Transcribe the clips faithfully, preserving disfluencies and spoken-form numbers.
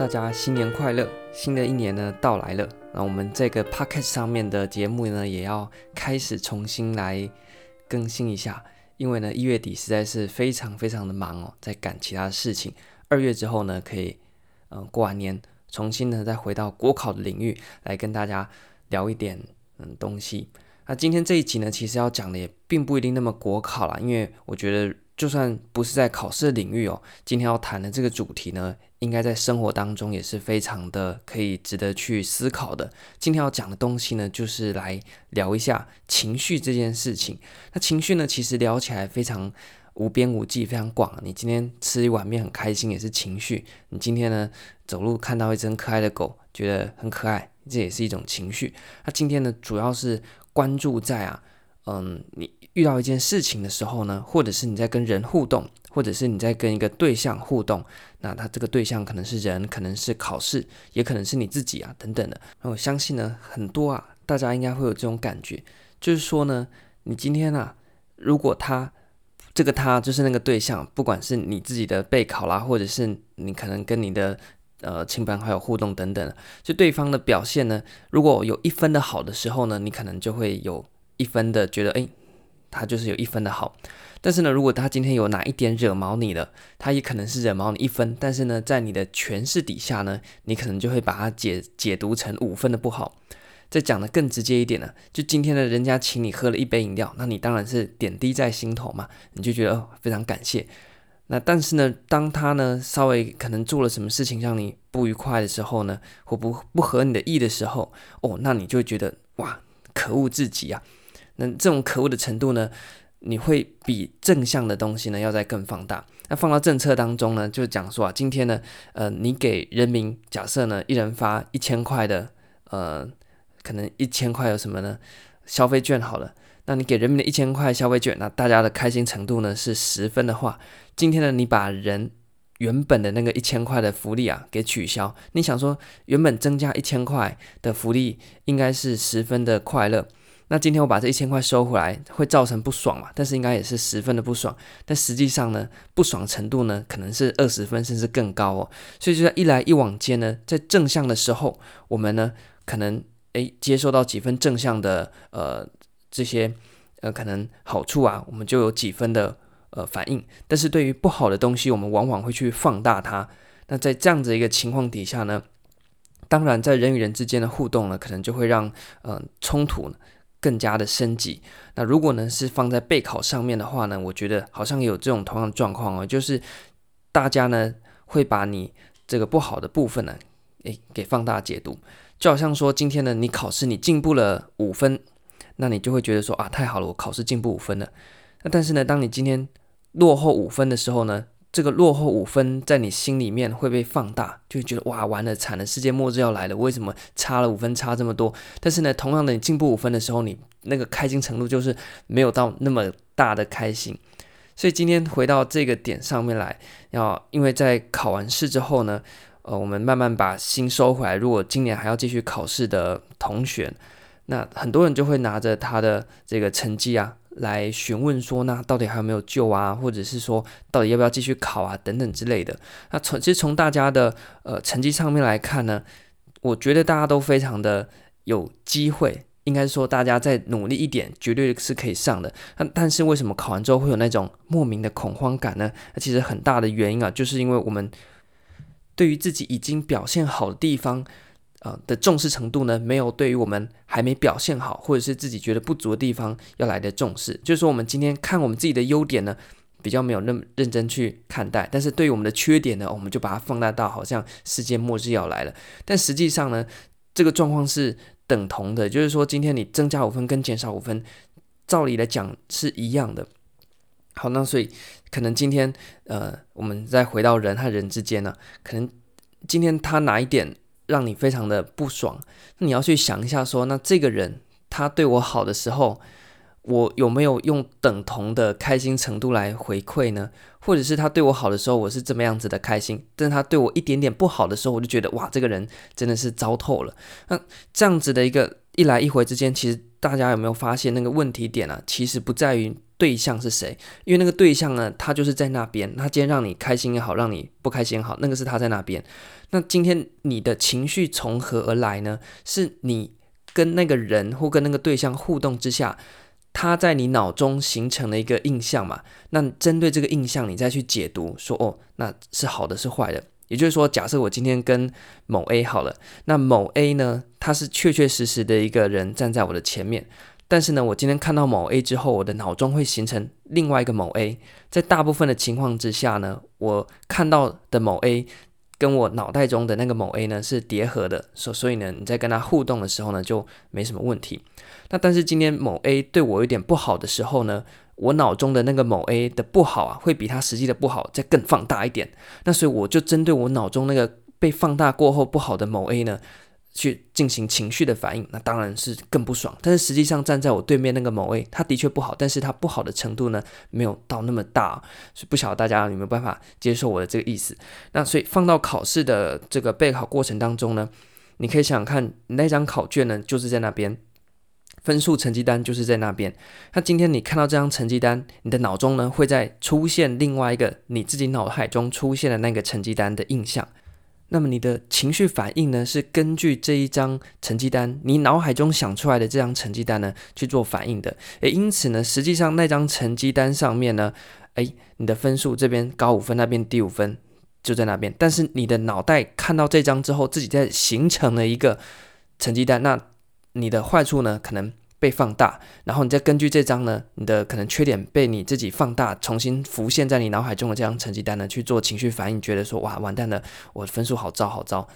大家新年快乐！新的一年呢到来了，那我们这个 podcast 上面的节目呢也要开始重新来更新一下，因为呢一月底实在是非常非常的忙哦，在赶其他的事情。二月之后呢可以嗯、呃、过完年，重新呢再回到国考的领域来跟大家聊一点嗯东西。那今天这一集呢，其实要讲的也并不一定那么国考啦，因为我觉得就算不是在考试领域哦，今天要谈的这个主题呢，应该在生活当中也是非常的可以值得去思考的。今天要讲的东西呢，就是来聊一下情绪这件事情。那情绪呢，其实聊起来非常无边无际，非常广。你今天吃一碗面很开心，也是情绪。你今天呢走路看到一只很可爱的狗，觉得很可爱，这也是一种情绪。那今天呢，主要是关注在啊，嗯，你遇到一件事情的时候呢，或者是你在跟人互动，或者是你在跟一个对象互动，那他这个对象可能是人，可能是考试，也可能是你自己啊等等的。那我相信呢，很多啊大家应该会有这种感觉，就是说呢，你今天啊，如果他这个他就是那个对象，不管是你自己的备考啦，或者是你可能跟你的呃亲朋好友互动等等，就对方的表现呢，如果有一分的好的时候呢，你可能就会有一分的觉得诶他就是有一分的好，但是呢，如果他今天有哪一点惹毛你了，他也可能是惹毛你一分，但是呢，在你的诠释底下呢，你可能就会把它 解, 解读成五分的不好。再讲的更直接一点呢，就今天的人家请你喝了一杯饮料，那你当然是点滴在心头嘛，你就觉得、哦、非常感谢。那但是呢，当他呢稍微可能做了什么事情让你不愉快的时候呢，或不不合你的意的时候，哦，那你就觉得哇，可恶至极啊！那这种可恶的程度呢，你会比正向的东西呢要再更放大。那放到政策当中呢，就讲说啊，今天呢，呃，你给人民假设呢，一人发一千块的，呃，可能一千块有什么呢？消费券好了，那你给人民的一千块消费券，那大家的开心程度呢是十分的话，今天呢，你把人原本的那个一千块的福利啊给取消，你想说原本增加一千块的福利应该是十分的快乐。那今天我把这一千块收回来，会造成不爽嘛？但是应该也是十分的不爽，但实际上呢，不爽程度呢，可能是二十分甚至更高哦。所以就在一来一往间呢，在正向的时候，我们呢可能诶接受到几分正向的呃这些呃可能好处啊，我们就有几分的呃反应。但是对于不好的东西，我们往往会去放大它。那在这样子一个情况底下呢，当然在人与人之间的互动呢，可能就会让呃冲突呢更加的升级。那如果呢是放在备考上面的话呢，我觉得好像有这种同样的状况哦，就是大家呢会把你这个不好的部分呢，诶给放大解读。就好像说今天呢你考试你进步了五分，那你就会觉得说啊太好了，我考试进步五分了。那但是呢，当你今天落后五分的时候呢，这个落后五分在你心里面会被放大，就觉得哇完了惨了，世界末日要来了，为什么差了五分差这么多？但是呢，同样的你进步五分的时候，你那个开心程度就是没有到那么大的开心。所以今天回到这个点上面来，要因为在考完试之后呢，呃，我们慢慢把心收回来。如果今年还要继续考试的同学，那很多人就会拿着他的这个成绩啊来询问说，那到底还有没有救啊，或者是说到底要不要继续考啊等等之类的。那从其实从大家的呃成绩上面来看呢，我觉得大家都非常的有机会，应该说大家再努力一点绝对是可以上的。那但是为什么考完之后会有那种莫名的恐慌感呢？那其实很大的原因啊，就是因为我们对于自己已经表现好的地方呃的重视程度呢，没有对于我们还没表现好或者是自己觉得不足的地方要来的重视。就是说我们今天看我们自己的优点呢，比较没有那么认真去看待，但是对于我们的缺点呢，我们就把它放大到好像世界末日要来了。但实际上呢，这个状况是等同的，就是说今天你增加五分跟减少五分，照理来讲是一样的。好，那所以可能今天呃我们再回到人和人之间呢、啊，可能今天他哪一点让你非常的不爽，那你要去想一下说，那这个人他对我好的时候，我有没有用等同的开心程度来回馈呢？或者是他对我好的时候我是这么样子的开心，但是他对我一点点不好的时候，我就觉得哇这个人真的是糟透了。那这样子的一个一来一回之间，其实大家有没有发现那个问题点啊，其实不在于对象是谁，因为那个对象呢，他就是在那边，他今天让你开心也好，让你不开心也好，那个是他在那边。那今天你的情绪从何而来呢？是你跟那个人或跟那个对象互动之下，他在你脑中形成了一个印象嘛，那针对这个印象你再去解读说，哦，那是好的是坏的。也就是说，假设我今天跟某 A 好了，那某 A 呢，他是确确实实的一个人站在我的前面，但是呢，我今天看到某 A 之后，我的脑中会形成另外一个某 A。在大部分的情况之下呢，我看到的某 A 跟我脑袋中的那个某 A 呢是叠合的，所以呢，你在跟他互动的时候呢，就没什么问题。那但是今天某 A 对我有点不好的时候呢，我脑中的那个某 A 的不好啊，会比他实际的不好再更放大一点。那所以我就针对我脑中那个被放大过后不好的某 A 呢，去进行情绪的反应，那当然是更不爽。但是实际上站在我对面那个某 A， 他的确不好，但是他不好的程度呢，没有到那么大、哦，所以不晓得大家有没有办法接受我的这个意思。那所以放到考试的这个备考过程当中呢，你可以想想看，你那张考卷呢就是在那边。分数成绩单就是在那边，那今天你看到这张成绩单，你的脑中呢会在出现另外一个你自己脑海中出现的那个成绩单的印象，那么你的情绪反应呢是根据这一张成绩单，你脑海中想出来的这张成绩单呢去做反应的。诶，因此呢，实际上那张成绩单上面呢，诶，你的分数这边高五分，那边低五分就在那边，但是你的脑袋看到这张之后，自己在形成了一个成绩单，那你的坏处呢可能被放大，然后你再根据这张呢，你的可能缺点被你自己放大，重新浮现在你脑海中的这张成绩单呢去做情绪反应，觉得说，哇，完蛋了，我的分数好糟好糟。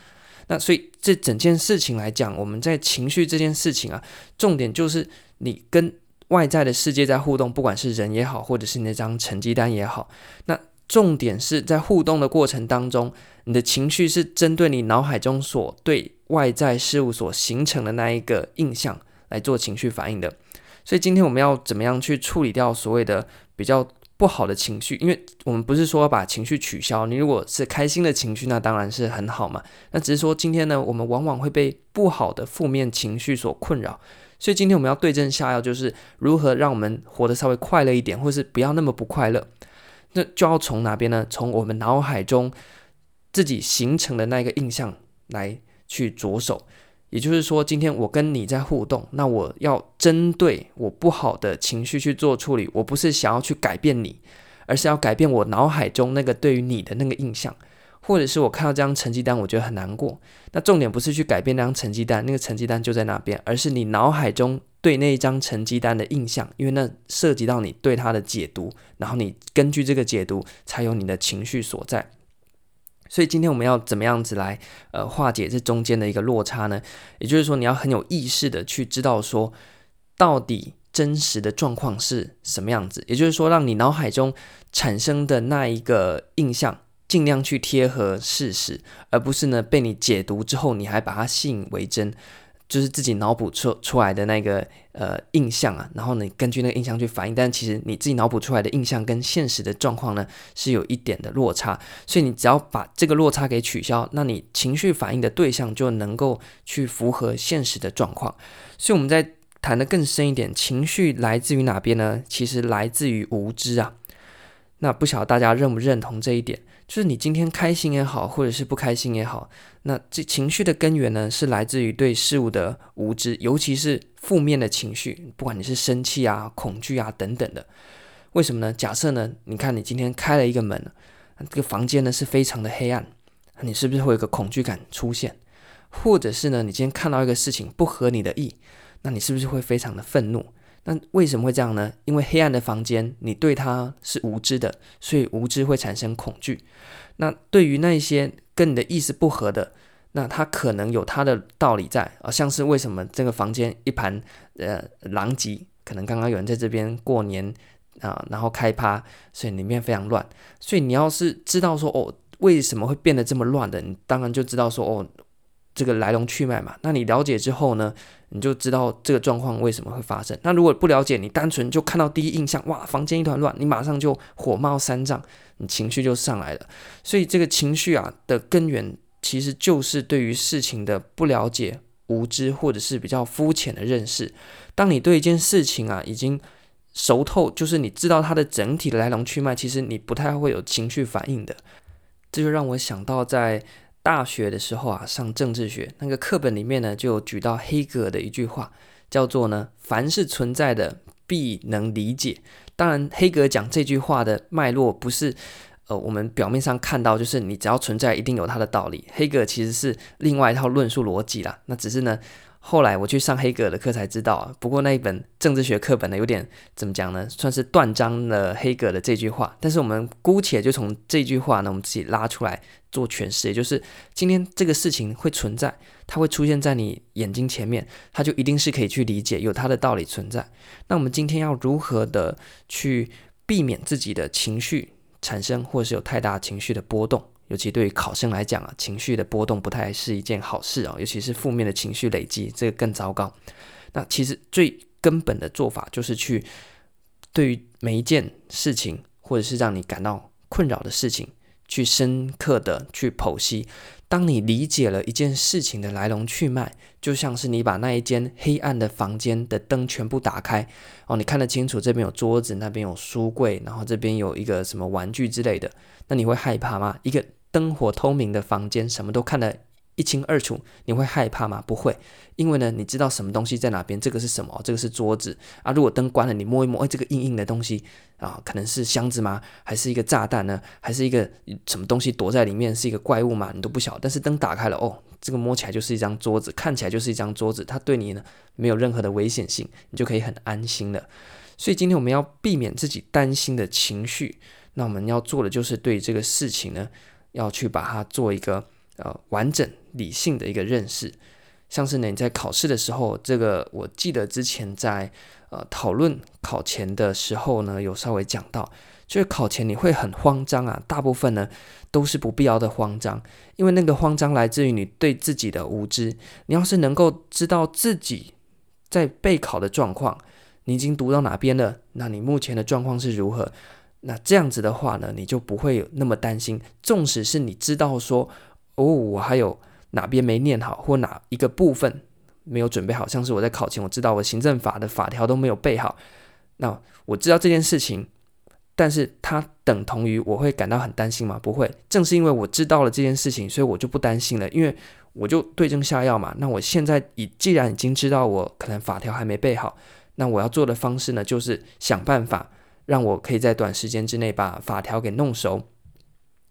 那所以这整件事情来讲，我们在情绪这件事情啊，重点就是你跟外在的世界在互动，不管是人也好，或者是你那张成绩单也好，那重点是在互动的过程当中，你的情绪是针对你脑海中所对外在事物所形成的那一个印象来做情绪反应的。所以今天我们要怎么样去处理掉所谓的比较不好的情绪，因为我们不是说要把情绪取消，你如果是开心的情绪那当然是很好嘛，那只是说今天呢，我们往往会被不好的负面情绪所困扰，所以今天我们要对症下药，就是如何让我们活得稍微快乐一点，或是不要那么不快乐。那就要从哪边呢？从我们脑海中自己形成的那个印象来去着手。也就是说，今天我跟你在互动，那我要针对我不好的情绪去做处理，我不是想要去改变你，而是要改变我脑海中那个对于你的那个印象，或者是我看到这张成绩单我觉得很难过，那重点不是去改变那张成绩单，那个成绩单就在那边，而是你脑海中对那一张成绩单的印象，因为那涉及到你对它的解读，然后你根据这个解读才有你的情绪所在。所以今天我们要怎么样子来呃化解这中间的一个落差呢？也就是说，你要很有意识的去知道说，到底真实的状况是什么样子。也就是说，让你脑海中产生的那一个印象，尽量去贴合事实，而不是呢被你解读之后，你还把它信以为真，就是自己脑补出出来的那个呃印象啊，然后你根据那个印象去反应，但其实你自己脑补出来的印象跟现实的状况呢是有一点的落差，所以你只要把这个落差给取消，那你情绪反应的对象就能够去符合现实的状况。所以我们再谈得更深一点，情绪来自于哪边呢？其实来自于无知啊。那不晓得大家认不认同这一点，就是你今天开心也好，或者是不开心也好，那这情绪的根源呢是来自于对事物的无知，尤其是负面的情绪，不管你是生气啊、恐惧啊等等的。为什么呢？假设呢，你看你今天开了一个门，这个房间呢是非常的黑暗，你是不是会有一个恐惧感出现？或者是呢，你今天看到一个事情不合你的意，那你是不是会非常的愤怒？那为什么会这样呢？因为黑暗的房间你对它是无知的，所以无知会产生恐惧。那对于那些跟你的意思不合的，那它可能有它的道理在，像是为什么这个房间一盘呃狼藉，可能刚刚有人在这边过年啊、呃，然后开趴，所以里面非常乱。所以你要是知道说，哦，为什么会变得这么乱的，你当然就知道说，哦，这个来龙去脉嘛。那你了解之后呢，你就知道这个状况为什么会发生。那如果不了解，你单纯就看到第一印象，哇，房间一团乱，你马上就火冒三丈，你情绪就上来了。所以这个情绪啊的根源其实就是对于事情的不了解、无知，或者是比较肤浅的认识。当你对一件事情啊已经熟透，就是你知道它的整体的来龙去脉，其实你不太会有情绪反应的。这就让我想到在大学的时候啊，上政治学那个课本里面呢，就有举到黑格尔的一句话，叫做呢，凡是存在的必能理解。当然黑格尔讲这句话的脉络不是呃，我们表面上看到就是你只要存在一定有它的道理，黑格尔其实是另外一套论述逻辑啦。那只是呢后来我去上黑格尔的课才知道啊，不过那一本政治学课本呢有点怎么讲呢，算是断章了黑格尔的这句话，但是我们姑且就从这句话呢我们自己拉出来做诠释，也就是今天这个事情会存在，它会出现在你眼睛前面，它就一定是可以去理解，有它的道理存在。那我们今天要如何的去避免自己的情绪产生或是有太大情绪的波动，尤其对于考生来讲啊，情绪的波动不太是一件好事哦，尤其是负面的情绪累积，这个更糟糕。那其实最根本的做法就是去对于每一件事情或者是让你感到困扰的事情去深刻的去剖析。当你理解了一件事情的来龙去脉，就像是你把那一间黑暗的房间的灯全部打开哦，你看得清楚这边有桌子，那边有书柜，然后这边有一个什么玩具之类的，那你会害怕吗？一个灯火通明的房间，什么都看得一清二楚，你会害怕吗？不会，因为呢你知道什么东西在哪边，这个是什么，这个是桌子啊。如果灯关了，你摸一摸，哎，这个硬硬的东西啊，可能是箱子吗？还是一个炸弹呢？还是一个什么东西躲在里面，是一个怪物吗？你都不晓得。但是灯打开了，哦，这个摸起来就是一张桌子，看起来就是一张桌子，它对你呢没有任何的危险性，你就可以很安心了。所以今天我们要避免自己担心的情绪，那我们要做的就是对这个事情呢要去把它做一个呃完整理性的一个认识。像是呢你在考试的时候，这个我记得之前在呃讨论考前的时候呢有稍微讲到，就是考前你会很慌张啊，大部分呢都是不必要的慌张，因为那个慌张来自于你对自己的无知。你要是能够知道自己在备考的状况，你已经读到哪边了，那你目前的状况是如何，那这样子的话呢你就不会有那么担心。纵使是你知道说哦，我还有哪边没念好，或哪一个部分没有准备好，像是我在考前我知道我行政法的法条都没有背好，那我知道这件事情，但是它等同于我会感到很担心吗？不会，正是因为我知道了这件事情，所以我就不担心了，因为我就对症下药嘛。那我现在已既然已经知道我可能法条还没背好，那我要做的方式呢就是想办法让我可以在短时间之内把法条给弄熟，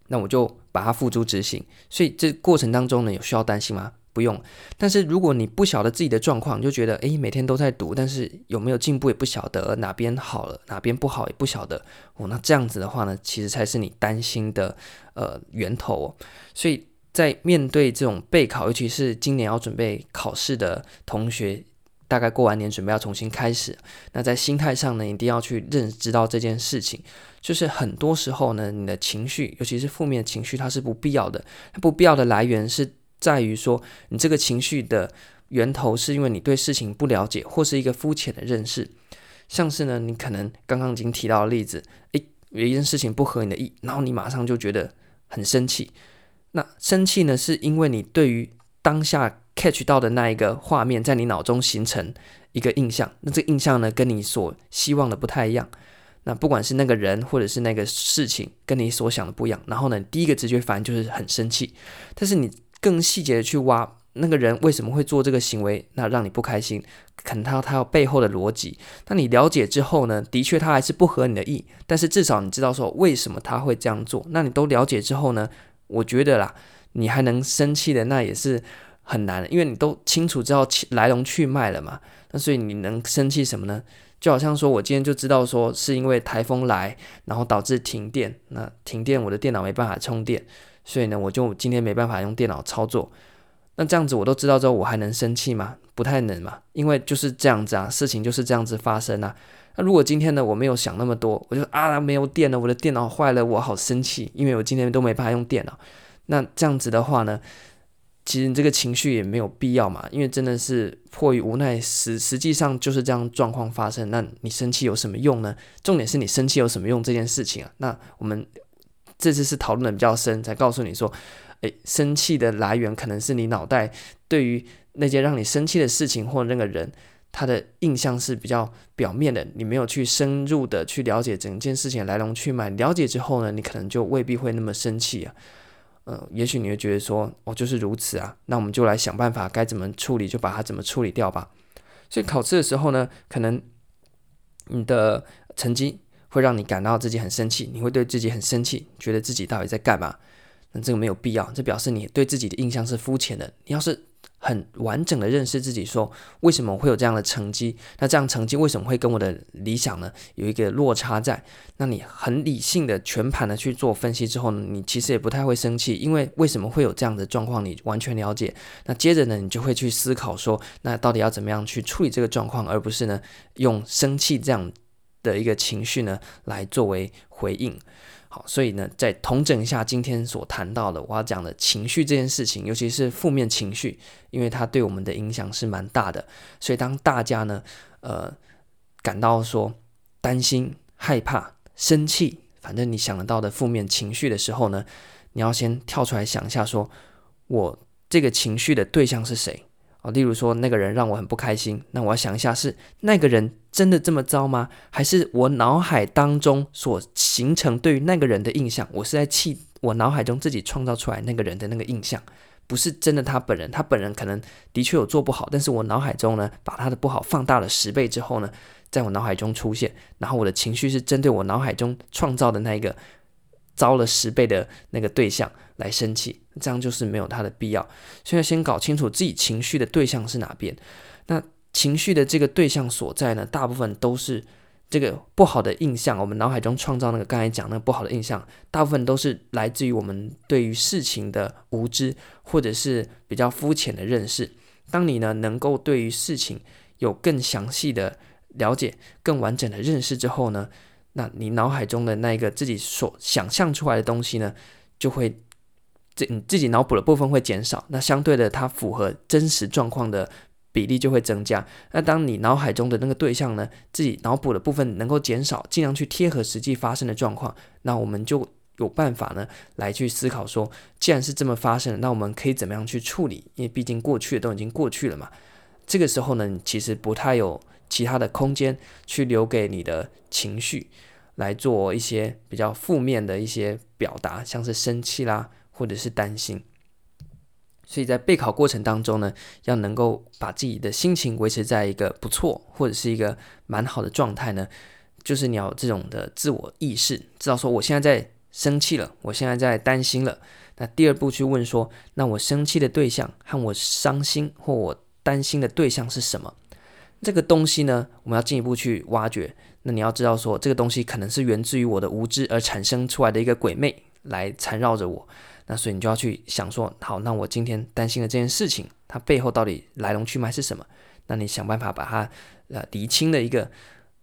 那我就把它付诸执行。所以这过程当中呢有需要担心吗？不用。但是如果你不晓得自己的状况，就觉得诶每天都在读，但是有没有进步也不晓得，哪边好了哪边不好也不晓得哦，那这样子的话呢其实才是你担心的呃源头哦。所以在面对这种备考，尤其是今年要准备考试的同学，大概过完年准备要重新开始，那在心态上呢一定要去认知到这件事情，就是很多时候呢你的情绪，尤其是负面情绪，它是不必要的。它不必要的来源是在于说你这个情绪的源头是因为你对事情不了解，或是一个肤浅的认识。像是呢你可能刚刚已经提到的例子，诶有一件事情不合你的意，然后你马上就觉得很生气，那生气呢是因为你对于当下catch 到的那一个画面在你脑中形成一个印象，那这个印象呢跟你所希望的不太一样，那不管是那个人或者是那个事情跟你所想的不一样，然后呢第一个直觉反应就是很生气。但是你更细节的去挖那个人为什么会做这个行为，那让你不开心，可能他他背后的逻辑，那你了解之后呢的确他还是不合你的意，但是至少你知道说为什么他会这样做。那你都了解之后呢，我觉得啦你还能生气的那也是很难，因为你都清楚知道来龙去脉了嘛。那所以你能生气什么呢？就好像说我今天就知道说是因为台风来然后导致停电，那停电我的电脑没办法充电，所以呢我就今天没办法用电脑操作，那这样子我都知道之后我还能生气吗？不太能嘛，因为就是这样子啊，事情就是这样子发生啊。那如果今天呢我没有想那么多，我就啊没有电了，我的电脑坏了，我好生气，因为我今天都没办法用电脑，那这样子的话呢其实你这个情绪也没有必要嘛，因为真的是迫于无奈，实实际上就是这样状况发生，那你生气有什么用呢？重点是你生气有什么用这件事情啊。那我们这次是讨论的比较深，才告诉你说诶生气的来源可能是你脑袋对于那些让你生气的事情或那个人他的印象是比较表面的，你没有去深入的去了解整件事情的来龙去脉，了解之后呢，你可能就未必会那么生气啊。呃，也许你会觉得说，哦，就是如此啊，那我们就来想办法该怎么处理，就把它怎么处理掉吧。所以考试的时候呢，可能你的成绩会让你感到自己很生气，你会对自己很生气，觉得自己到底在干嘛？那这个没有必要，这表示你对自己的印象是肤浅的。你要是很完整的认识自己说为什么会有这样的成绩，那这样成绩为什么会跟我的理想呢有一个落差在，那你很理性的全盘的去做分析之后呢，你其实也不太会生气，因为为什么会有这样的状况你完全了解，那接着呢你就会去思考说那到底要怎么样去处理这个状况，而不是呢用生气这样的一个情绪呢来作为回应。好，所以呢，再统整一下今天所谈到的，我要讲的情绪这件事情，尤其是负面情绪，因为它对我们的影响是蛮大的。所以当大家呢，呃，感到说担心、害怕、生气，反正你想得到的负面情绪的时候呢，你要先跳出来想一下说，我这个情绪的对象是谁？哦，例如说那个人让我很不开心，那我要想一下是那个人真的这么糟吗？还是我脑海当中所形成对于那个人的印象，我是在气我脑海中自己创造出来那个人的那个印象，不是真的他本人，他本人可能的确有做不好，但是我脑海中呢把他的不好放大了十倍之后呢，在我脑海中出现，然后我的情绪是针对我脑海中创造的那一个遭了十倍的那个对象来生气，这样就是没有它的必要。所以先搞清楚自己情绪的对象是哪边，那情绪的这个对象所在呢，大部分都是这个不好的印象，我们脑海中创造那个刚才讲那个不好的印象，大部分都是来自于我们对于事情的无知，或者是比较肤浅的认识。当你呢能够对于事情有更详细的了解，更完整的认识之后呢，那你脑海中的那一个自己所想象出来的东西呢，就会你自己脑补的部分会减少，那相对的它符合真实状况的比例就会增加。那当你脑海中的那个对象呢，自己脑补的部分能够减少，尽量去贴合实际发生的状况，那我们就有办法呢来去思考说，既然是这么发生了，那我们可以怎么样去处理，因为毕竟过去的都已经过去了嘛。这个时候呢，你其实不太有其他的空间去留给你的情绪来做一些比较负面的一些表达，像是生气啦或者是担心。所以在备考过程当中呢，要能够把自己的心情维持在一个不错或者是一个蛮好的状态呢，就是你要有这种的自我意识，知道说我现在在生气了，我现在在担心了，那第二步去问说，那我生气的对象和我伤心或我担心的对象是什么。这个东西呢，我们要进一步去挖掘。那你要知道说，这个东西可能是源自于我的无知而产生出来的一个鬼魅来缠绕着我，那所以你就要去想说，好，那我今天担心的这件事情，它背后到底来龙去脉是什么？那你想办法把它呃理清的一个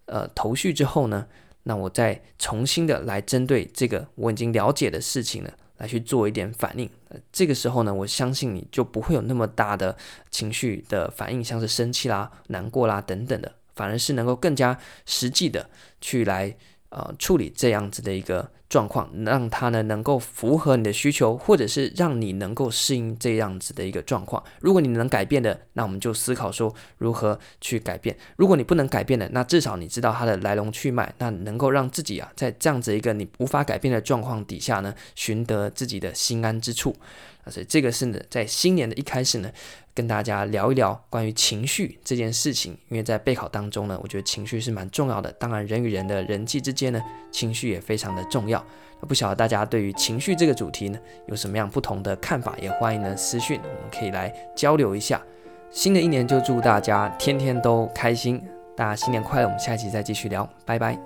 呃头绪之后呢，那我再重新的来针对这个我已经了解的事情呢，来去做一点反应。呃、这个时候呢，我相信你就不会有那么大的情绪的反应，像是生气啦、难过啦等等的，反而是能够更加实际的去来呃处理这样子的一个状况，让它呢能够符合你的需求，或者是让你能够适应这样子的一个状况。如果你能改变的，那我们就思考说如何去改变；如果你不能改变的，那至少你知道它的来龙去脉，那能够让自己啊在这样子一个你无法改变的状况底下呢，寻得自己的心安之处。所以这个是呢，在新年的一开始呢，跟大家聊一聊关于情绪这件事情。因为在备考当中呢，我觉得情绪是蛮重要的，当然人与人的人际之间呢，情绪也非常的重要。不晓得大家对于情绪这个主题呢，有什么样不同的看法，也欢迎呢私讯，我们可以来交流一下。新的一年就祝大家天天都开心，大家新年快乐，我们下一期再继续聊，拜拜。